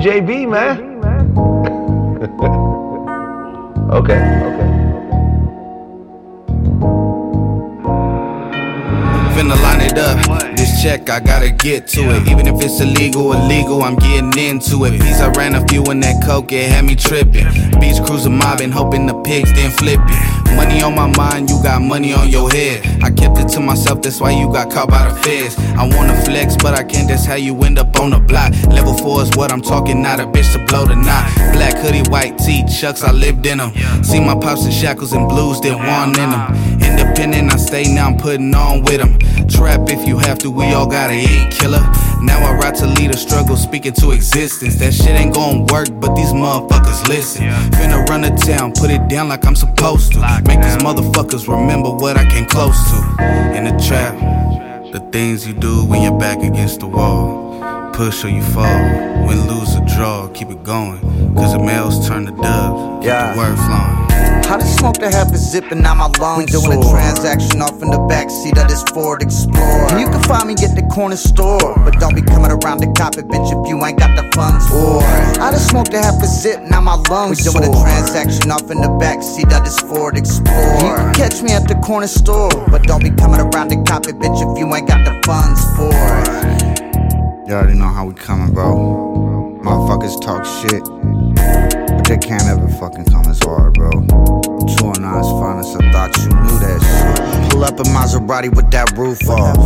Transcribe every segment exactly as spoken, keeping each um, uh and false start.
J B, man. J B, man. Okay, okay. Finna line it up. This check, I gotta get to it. Even if it's illegal, illegal, I'm getting into it. Peace, I ran a few in that coke, it had me tripping. Beach cruising, mobbing, hoping the pigs didn't flip it. Money on my mind, you got money on your head. I kept it to myself, that's why you got caught by the feds. I wanna flex, but I can't, that's how you end up on the block. Level four is what I'm talking, not a bitch to blow the knot. Black hoodie, white tee, chucks, I lived in them. See my pops in shackles and blues, did one in them. Independent, I stay, now I'm putting on with them. Trap if you have to, we all gotta eat, killer. Now I ride to lead a struggle, speaking to existence. That shit ain't gon' work, but these motherfuckers listen. Finna run the town, put it down like I'm supposed to. Make these motherfuckers remember what I came close to. In the trap, the things you do when you're back against the wall. Push or you fall, win, lose or draw, keep it going. Cause the males turn to dubs, keep the word flowing. How the smoke that have is zipping out my lungs. We doing a transaction off in the backseat of this Ford Explorer. And you can find me at the corner store, but don't be coming around the cop it, bitch, if you ain't got the funds for it. I just smoke that have is zipping out my lungs. We doing a transaction off in the backseat of this Ford Explorer. You can catch me at the corner store, but don't be coming around the cop it, bitch, if you ain't got the funds for it. You already know how we coming, bro. Motherfuckers talk shit, but they can't ever fucking come as hard, bro. Chewing on his furnace, I thought you knew that shit. Pull up a Maserati with that roof off.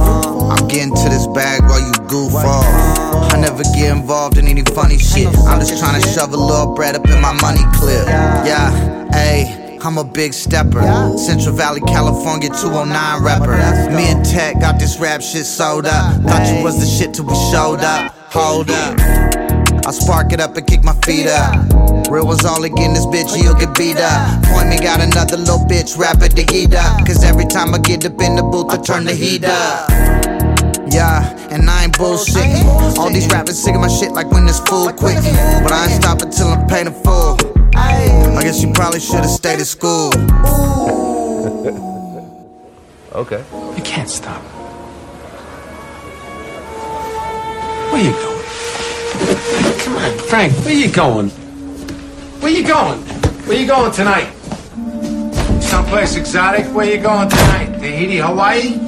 I'm getting to this bag while you goof off. I never get involved in any funny shit. I'm just trying to shove a little bread up in my money clip. Yeah, ayy, I'm a big stepper. Central Valley, California, two oh nine rapper. Me and Tech got this rap shit sold up. Thought you was the shit till we showed up. Hold up, I spark it up and kick my feet up. Real was all again, this bitch, you'll get beat up. Point me, got another little bitch, rapper to eat up. Cause every time I get up in the booth, I turn the heat up. Yeah, and I ain't bullshitting. All these rappers singing my shit like when it's full quick. But I ain't stopping till I'm paid in full. I guess you probably should've stayed at school. Okay. You can't stop. Where you going? Come on, Frank, where you going? Where you going? Where you going tonight? Someplace exotic? Where you going tonight? Tahiti, Hawaii?